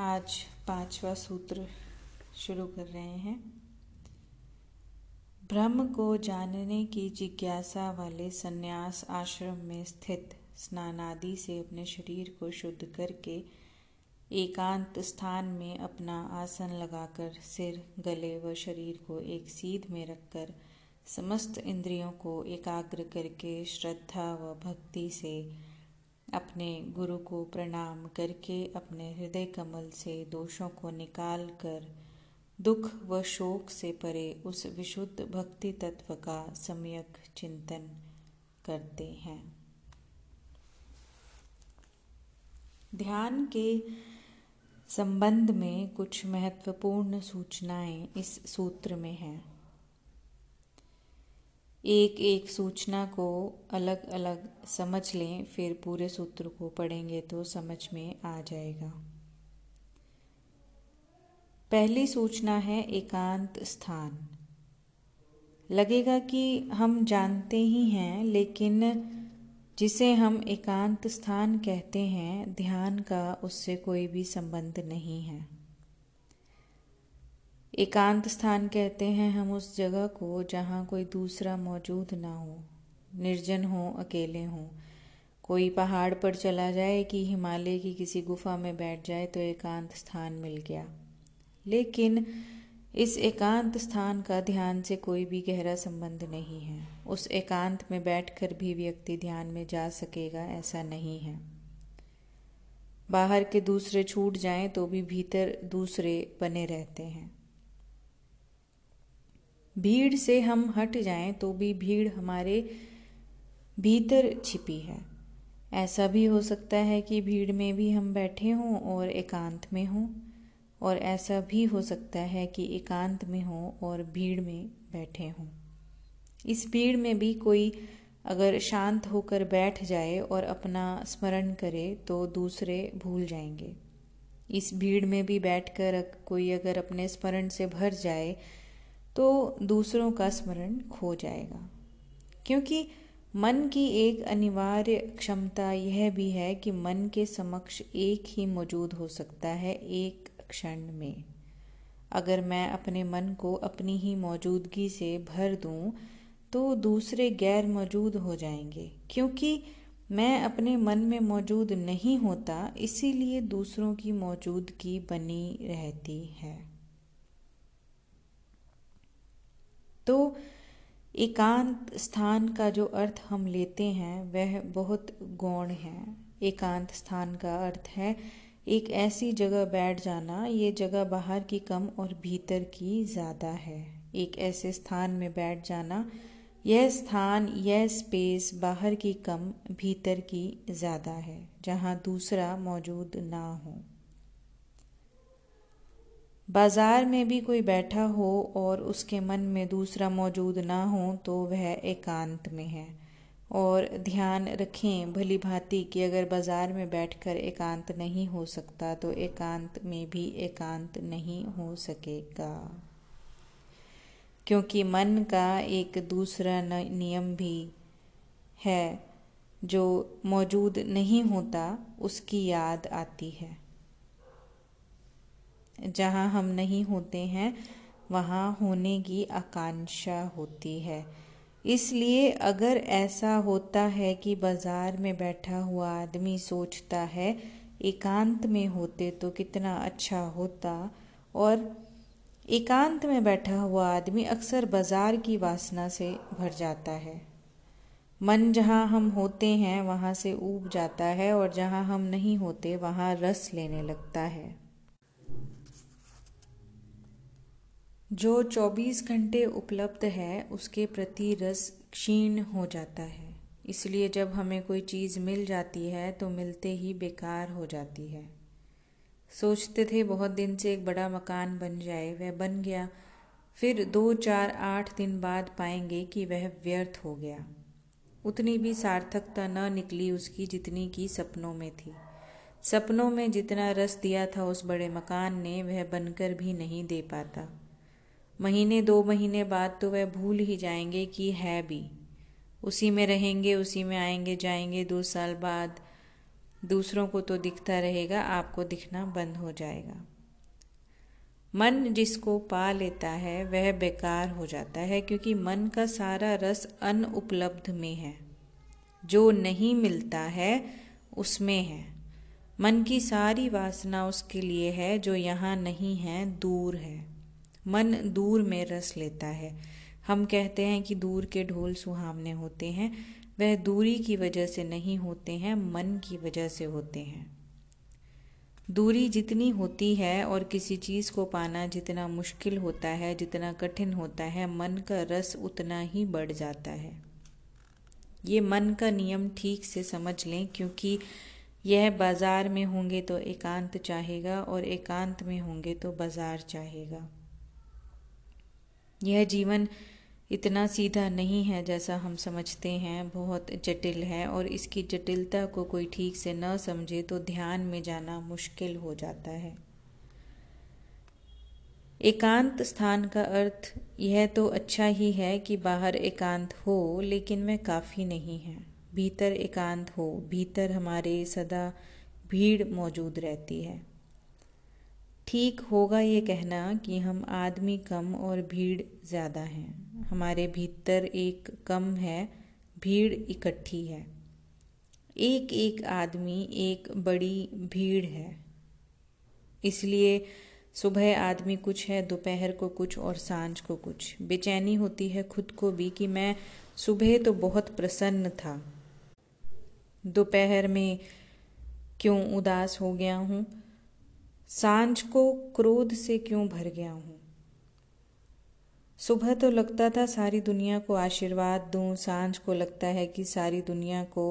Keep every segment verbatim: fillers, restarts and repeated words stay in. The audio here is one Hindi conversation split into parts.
आज पांचवा सूत्र शुरू कर रहे हैं। ब्रह्म को जानने की जिज्ञासा वाले संन्यास आश्रम में स्थित स्नानादि से अपने शरीर को शुद्ध करके एकांत स्थान में अपना आसन लगाकर सिर, गले व शरीर को एक सीध में रखकर समस्त इंद्रियों को एकाग्र करके श्रद्धा व भक्ति से अपने गुरु को प्रणाम करके अपने हृदय कमल से दोषों को निकाल कर दुख व शोक से परे उस विशुद्ध भक्ति तत्व का सम्यक चिंतन करते हैं। ध्यान के संबंध में कुछ महत्वपूर्ण सूचनाएं इस सूत्र में हैं। एक एक सूचना को अलग अलग समझ लें, फिर पूरे सूत्र को पढ़ेंगे तो समझ में आ जाएगा। पहली सूचना है एकांत स्थान। लगेगा कि हम जानते ही हैं, लेकिन जिसे हम एकांत स्थान कहते हैं ध्यान का उससे कोई भी संबंध नहीं है। एकांत स्थान कहते हैं हम उस जगह को जहाँ कोई दूसरा मौजूद ना हो, निर्जन हो, अकेले हो। कोई पहाड़ पर चला जाए कि हिमालय की किसी गुफा में बैठ जाए तो एकांत स्थान मिल गया, लेकिन इस एकांत स्थान का ध्यान से कोई भी गहरा संबंध नहीं है। उस एकांत में बैठकर भी व्यक्ति ध्यान में जा सकेगा ऐसा नहीं है। बाहर के दूसरे छूट जाएं तो भी भीतर दूसरे बने रहते हैं। भीड़ से हम हट जाएं तो भी भीड़ हमारे भीतर छिपी है। ऐसा भी हो सकता है कि भीड़ में भी हम बैठे हों और एकांत में हों, और ऐसा भी हो सकता है कि एकांत में हों और भीड़ में बैठे हों। इस भीड़ में भी कोई अगर शांत होकर बैठ जाए और अपना स्मरण करे तो दूसरे भूल जाएंगे। इस भीड़ में भी बैठकर कोई अगर अपने स्मरण से भर जाए तो दूसरों का स्मरण खो जाएगा, क्योंकि मन की एक अनिवार्य क्षमता यह भी है कि मन के समक्ष एक ही मौजूद हो सकता है एक क्षण में। अगर मैं अपने मन को अपनी ही मौजूदगी से भर दूं तो दूसरे गैर मौजूद हो जाएंगे, क्योंकि मैं अपने मन में मौजूद नहीं होता, इसीलिए दूसरों की मौजूदगी बनी रहती है। तो एकांत स्थान का जो अर्थ हम लेते हैं वह बहुत गौण है। एकांत स्थान का अर्थ है एक ऐसी जगह बैठ जाना, ये जगह बाहर की कम और भीतर की ज़्यादा है। एक ऐसे स्थान में बैठ जाना, यह स्थान, यह स्पेस बाहर की कम भीतर की ज़्यादा है, जहाँ दूसरा मौजूद ना हो। बाज़ार में भी कोई बैठा हो और उसके मन में दूसरा मौजूद ना हो तो वह एकांत में है। और ध्यान रखें भली भांति कि अगर बाज़ार में बैठकर एकांत नहीं हो सकता तो एकांत में भी एकांत नहीं हो सकेगा, क्योंकि मन का एक दूसरा नियम भी है, जो मौजूद नहीं होता उसकी याद आती है। जहाँ हम नहीं होते हैं वहाँ होने की आकांक्षा होती है। इसलिए अगर ऐसा होता है कि बाज़ार में बैठा हुआ आदमी सोचता है एकांत में होते तो कितना अच्छा होता, और एकांत में बैठा हुआ आदमी अक्सर बाज़ार की वासना से भर जाता है। मन जहाँ हम होते हैं वहाँ से ऊब जाता है और जहाँ हम नहीं होते वहाँ रस लेने लगता है। जो चौबीस घंटे उपलब्ध है उसके प्रति रस क्षीण हो जाता है। इसलिए जब हमें कोई चीज़ मिल जाती है तो मिलते ही बेकार हो जाती है। सोचते थे बहुत दिन से एक बड़ा मकान बन जाए, वह बन गया, फिर दो चार आठ दिन बाद पाएंगे कि वह व्यर्थ हो गया। उतनी भी सार्थकता न निकली उसकी जितनी की सपनों में थी। सपनों में जितना रस दिया था उस बड़े मकान ने वह बनकर भी नहीं दे पाता। महीने दो महीने बाद तो वह भूल ही जाएंगे कि है भी, उसी में रहेंगे, उसी में आएंगे जाएंगे। दो साल बाद दूसरों को तो दिखता रहेगा, आपको दिखना बंद हो जाएगा। मन जिसको पा लेता है वह बेकार हो जाता है, क्योंकि मन का सारा रस अनुपलब्ध में है, जो नहीं मिलता है उसमें है। मन की सारी वासना उसके लिए है जो यहाँ नहीं है, दूर है। मन दूर में रस लेता है। हम कहते हैं कि दूर के ढोल सुहावने होते हैं, वह दूरी की वजह से नहीं होते हैं, मन की वजह से होते हैं। दूरी जितनी होती है और किसी चीज़ को पाना जितना मुश्किल होता है, जितना कठिन होता है, मन का रस उतना ही बढ़ जाता है। ये मन का नियम ठीक से समझ लें, क्योंकि यह बाज़ार में होंगे तो एकांत चाहेगा और एकांत में होंगे तो बाज़ार चाहेगा। यह जीवन इतना सीधा नहीं है जैसा हम समझते हैं, बहुत जटिल है, और इसकी जटिलता को कोई ठीक से न समझे तो ध्यान में जाना मुश्किल हो जाता है। एकांत स्थान का अर्थ यह तो अच्छा ही है कि बाहर एकांत हो, लेकिन वह काफ़ी नहीं है। भीतर एकांत हो। भीतर हमारे सदा भीड़ मौजूद रहती है। ठीक होगा ये कहना कि हम आदमी कम और भीड़ ज़्यादा हैं। हमारे भीतर एक कम है, भीड़ इकट्ठी है। एक एक आदमी एक बड़ी भीड़ है। इसलिए सुबह आदमी कुछ है, दोपहर को कुछ और सांझ को कुछ। बेचैनी होती है खुद को भी कि मैं सुबह तो बहुत प्रसन्न था, दोपहर में क्यों उदास हो गया हूँ, सांझ को क्रोध से क्यों भर गया हूँ। सुबह तो लगता था सारी दुनिया को आशीर्वाद दूँ, सांझ को लगता है कि सारी दुनिया को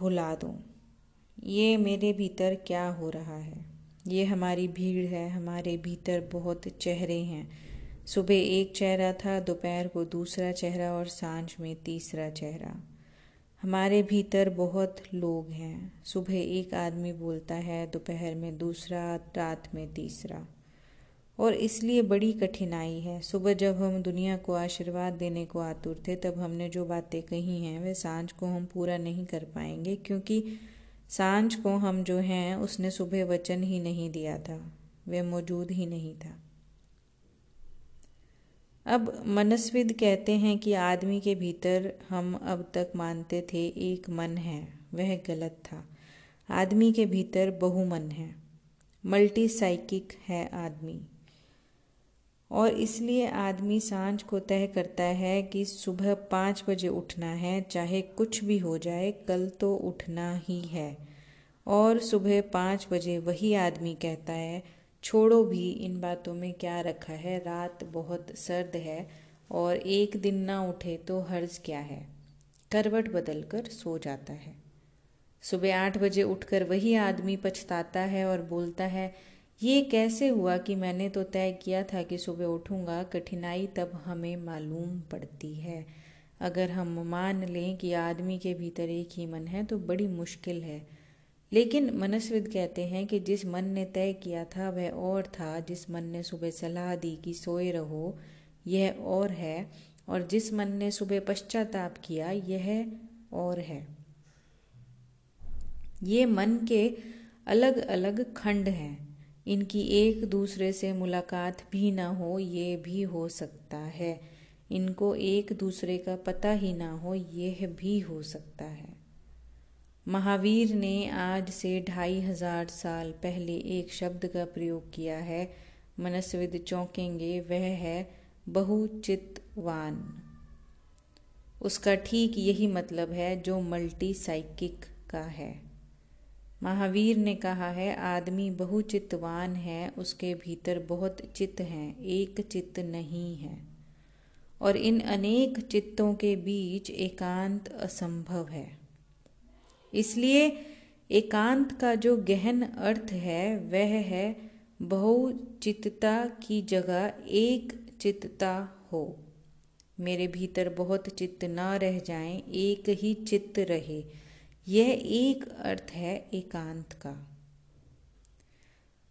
भुला दूँ। ये मेरे भीतर क्या हो रहा है? ये हमारी भीड़ है। हमारे भीतर बहुत चेहरे हैं। सुबह एक चेहरा था, दोपहर को दूसरा चेहरा और सांझ में तीसरा चेहरा। हमारे भीतर बहुत लोग हैं। सुबह एक आदमी बोलता है, दोपहर में दूसरा, रात में तीसरा। और इसलिए बड़ी कठिनाई है। सुबह जब हम दुनिया को आशीर्वाद देने को आतुर थे, तब हमने जो बातें कही हैं वे सांझ को हम पूरा नहीं कर पाएंगे, क्योंकि सांझ को हम जो हैं उसने सुबह वचन ही नहीं दिया था, वे मौजूद ही नहीं था। अब मनस्विद कहते हैं कि आदमी के भीतर हम अब तक मानते थे एक मन है, वह गलत था। आदमी के भीतर बहुमन है, मल्टी साइकिक है आदमी। और इसलिए आदमी सांझ को तय करता है कि सुबह पाँच बजे उठना है, चाहे कुछ भी हो जाए, कल तो उठना ही है। और सुबह पाँच बजे वही आदमी कहता है, छोड़ो भी, इन बातों में क्या रखा है, रात बहुत सर्द है और एक दिन ना उठे तो हर्ज क्या है, करवट बदल कर सो जाता है। सुबह आठ बजे उठकर वही आदमी पछताता है और बोलता है, ये कैसे हुआ कि मैंने तो तय किया था कि सुबह उठूंगा। कठिनाई तब हमें मालूम पड़ती है। अगर हम मान लें कि आदमी के भीतर एक ही मन है तो बड़ी मुश्किल है। लेकिन मनस्विद कहते हैं कि जिस मन ने तय किया था वह और था, जिस मन ने सुबह सलाह दी कि सोए रहो यह और है, और जिस मन ने सुबह पश्चाताप किया यह और है। ये मन के अलग अलग खंड हैं। इनकी एक दूसरे से मुलाकात भी ना हो, ये भी हो सकता है। इनको एक दूसरे का पता ही ना हो, यह भी हो सकता है। महावीर ने आज से ढाई हजार साल पहले एक शब्द का प्रयोग किया है, मनस्विद चौंकेंगे, वह है बहुचितवान। उसका ठीक यही मतलब है जो मल्टी साइकिक का है। महावीर ने कहा है आदमी बहुचितवान है, उसके भीतर बहुत चित्त हैं, एक चित्त नहीं है। और इन अनेक चित्तों के बीच एकांत असंभव है। इसलिए एकांत का जो गहन अर्थ है वह है बहुचित्तता की जगह एक चित्तता हो। मेरे भीतर बहुत चित्त ना रह जाएं, एक ही चित्त रहे, यह एक अर्थ है एकांत का।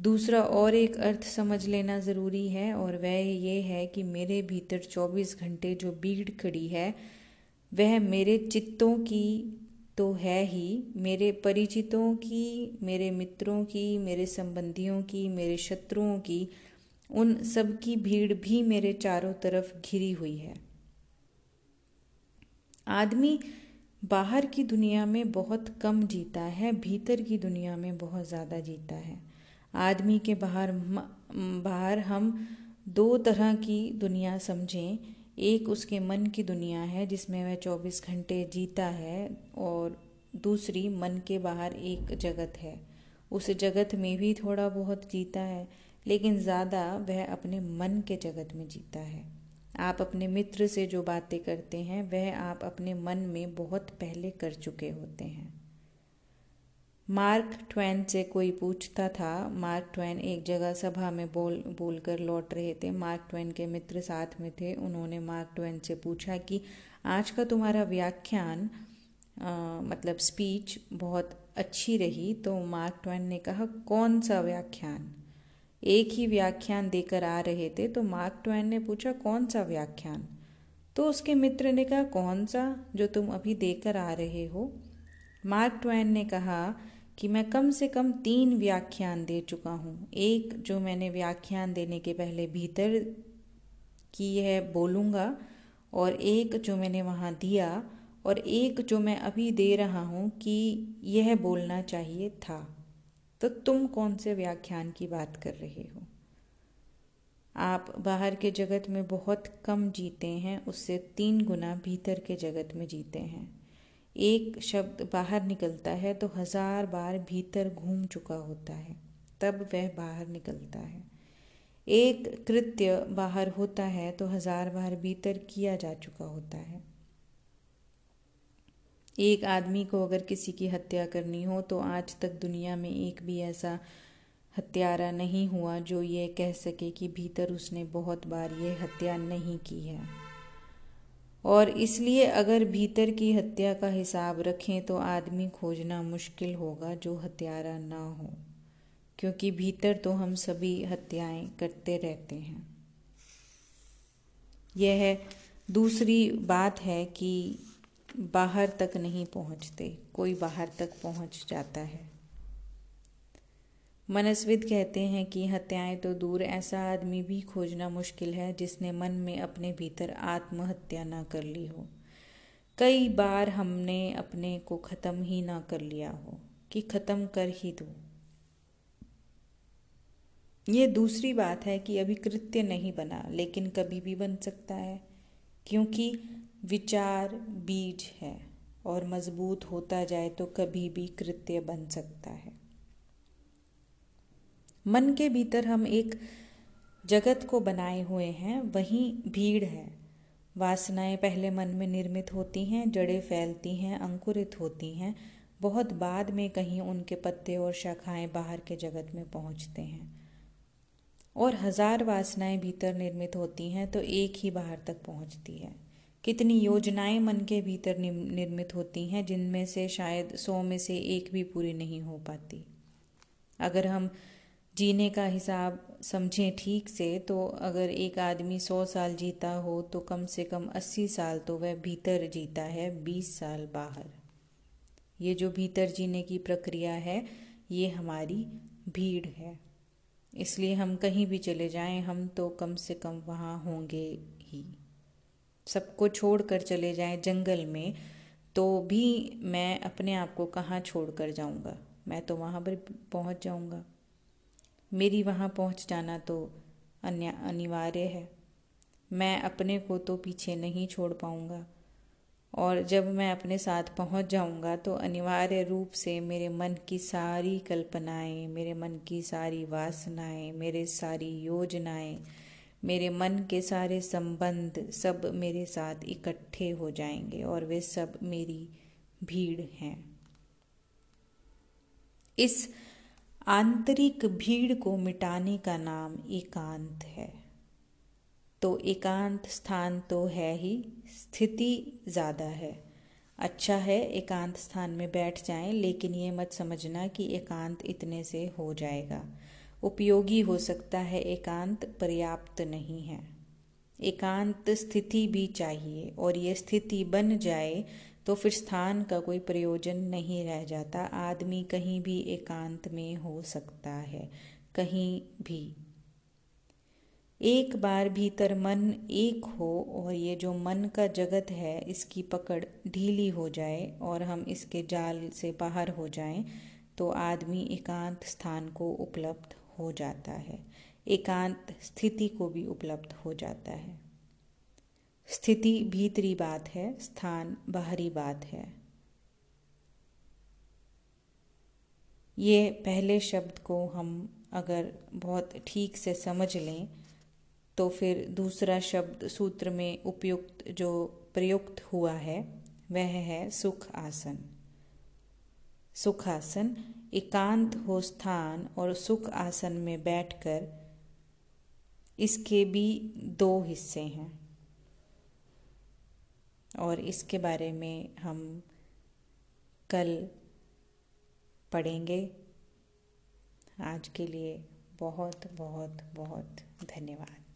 दूसरा और एक अर्थ समझ लेना ज़रूरी है, और वह ये है कि मेरे भीतर चौबीस घंटे जो भीड़ खड़ी है वह मेरे चित्तों की तो है ही, मेरे परिचितों की, मेरे मित्रों की, मेरे संबंधियों की, मेरे शत्रुओं की, उन सब की भीड़ भी मेरे चारों तरफ घिरी हुई है। आदमी बाहर की दुनिया में बहुत कम जीता है, भीतर की दुनिया में बहुत ज़्यादा जीता है। आदमी के बाहर बाहर हम दो तरह की दुनिया समझें। एक उसके मन की दुनिया है जिसमें वह चौबीस घंटे जीता है, और दूसरी मन के बाहर एक जगत है। उस जगत में भी थोड़ा बहुत जीता है, लेकिन ज़्यादा वह अपने मन के जगत में जीता है। आप अपने मित्र से जो बातें करते हैं वह आप अपने मन में बहुत पहले कर चुके होते हैं। मार्क ट्वेन से कोई पूछता था, मार्क ट्वेन एक जगह सभा में बोल बोल कर लौट रहे थे। मार्क ट्वेन के मित्र साथ में थे। उन्होंने मार्क ट्वेन से पूछा कि आज का तुम्हारा व्याख्यान आ, मतलब स्पीच बहुत अच्छी रही। तो मार्क ट्वेन ने कहा, कौन सा व्याख्यान? एक ही व्याख्यान देकर आ रहे थे। तो मार्क ट्वेन ने पूछा, कौन सा व्याख्यान? तो उसके मित्र ने कहा, कौन सा जो तुम अभी देकर आ रहे हो? मार्क ट्वेन ने कहा कि मैं कम से कम तीन व्याख्यान दे चुका हूँ। एक जो मैंने व्याख्यान देने के पहले भीतर की है बोलूँगा, और एक जो मैंने वहाँ दिया, और एक जो मैं अभी दे रहा हूँ कि यह बोलना चाहिए था। तो तुम कौन से व्याख्यान की बात कर रहे हो? आप बाहर के जगत में बहुत कम जीते हैं, उससे तीन गुना भीतर के जगत में जीते हैं। एक शब्द बाहर निकलता है तो हजार बार भीतर घूम चुका होता है, तब वह बाहर निकलता है। एक कृत्य बाहर होता है तो हजार बार भीतर किया जा चुका होता है। एक आदमी को अगर किसी की हत्या करनी हो तो आज तक दुनिया में एक भी ऐसा हत्यारा नहीं हुआ जो ये कह सके कि भीतर उसने बहुत बार ये हत्या नहीं की है। और इसलिए अगर भीतर की हत्या का हिसाब रखें तो आदमी खोजना मुश्किल होगा जो हत्यारा ना हो, क्योंकि भीतर तो हम सभी हत्याएं करते रहते हैं। यह है, दूसरी बात है कि बाहर तक नहीं पहुंचते, कोई बाहर तक पहुंच जाता है। मनस्विद कहते हैं कि हत्याएं तो दूर, ऐसा आदमी भी खोजना मुश्किल है जिसने मन में अपने भीतर आत्महत्या ना कर ली हो, कई बार हमने अपने को ख़त्म ही ना कर लिया हो कि ख़त्म कर ही दो। ये दूसरी बात है कि अभी कृत्य नहीं बना, लेकिन कभी भी बन सकता है, क्योंकि विचार बीज है और मजबूत होता जाए तो कभी भी कृत्य बन सकता है। मन के भीतर हम एक जगत को बनाए हुए हैं, वहीं भीड़ है। वासनाएं पहले मन में निर्मित होती हैं, जड़ें फैलती हैं, अंकुरित होती हैं, बहुत बाद में कहीं उनके पत्ते और शाखाएं बाहर के जगत में पहुंचते हैं। और हजार वासनाएं भीतर निर्मित होती हैं तो एक ही बाहर तक पहुंचती है। कितनी योजनाएं मन के भीतर निर्मित होती हैं जिनमें से शायद सौ में से एक भी पूरी नहीं हो पाती। अगर हम जीने का हिसाब समझें ठीक से, तो अगर एक आदमी सौ साल जीता हो तो कम से कम अस्सी साल तो वह भीतर जीता है, बीस साल बाहर। ये जो भीतर जीने की प्रक्रिया है ये हमारी भीड़ है, इसलिए हम कहीं भी चले जाएं हम तो कम से कम वहाँ होंगे ही। सबको छोड़कर चले जाएं जंगल में तो भी मैं अपने आप को कहाँ छोड़कर जाऊँगा, मैं तो वहाँ पर पहुँच जाऊँगा। मेरी वहाँ पहुँच जाना तो अन्य अनिवार्य है, मैं अपने को तो पीछे नहीं छोड़ पाऊँगा। और जब मैं अपने साथ पहुँच जाऊँगा तो अनिवार्य रूप से मेरे मन की सारी कल्पनाएँ, मेरे मन की सारी वासनाएँ, मेरे सारी योजनाएँ, मेरे मन के सारे संबंध सब मेरे साथ इकट्ठे हो जाएंगे, और वे सब मेरी भीड़ हैं। इस आंतरिक भीड़ को मिटाने का नाम एकांत है। तो एकांत स्थान तो है ही, स्थिति ज़्यादा है। अच्छा है एकांत स्थान में बैठ जाएं, लेकिन ये मत समझना कि एकांत इतने से हो जाएगा। उपयोगी हो सकता है एकांत, पर्याप्त नहीं है। एकांत स्थिति भी चाहिए, और ये स्थिति बन जाए तो फिर स्थान का कोई प्रयोजन नहीं रह जाता। आदमी कहीं भी एकांत में हो सकता है, कहीं भी। एक बार भीतर मन एक हो और ये जो मन का जगत है इसकी पकड़ ढीली हो जाए और हम इसके जाल से बाहर हो जाएं, तो आदमी एकांत स्थान को उपलब्ध हो जाता है, एकांत स्थिति को भी उपलब्ध हो जाता है। स्थिति भीतरी बात है, स्थान बाहरी बात है। ये पहले शब्द को हम अगर बहुत ठीक से समझ लें तो फिर दूसरा शब्द सूत्र में उपयुक्त जो प्रयुक्त हुआ है वह है सुख आसन। सुख आसन, एकांत हो स्थान और सुख आसन में बैठकर, इसके भी दो हिस्से हैं और इसके बारे में हम कल पढ़ेंगे। आज के लिए बहुत बहुत बहुत धन्यवाद।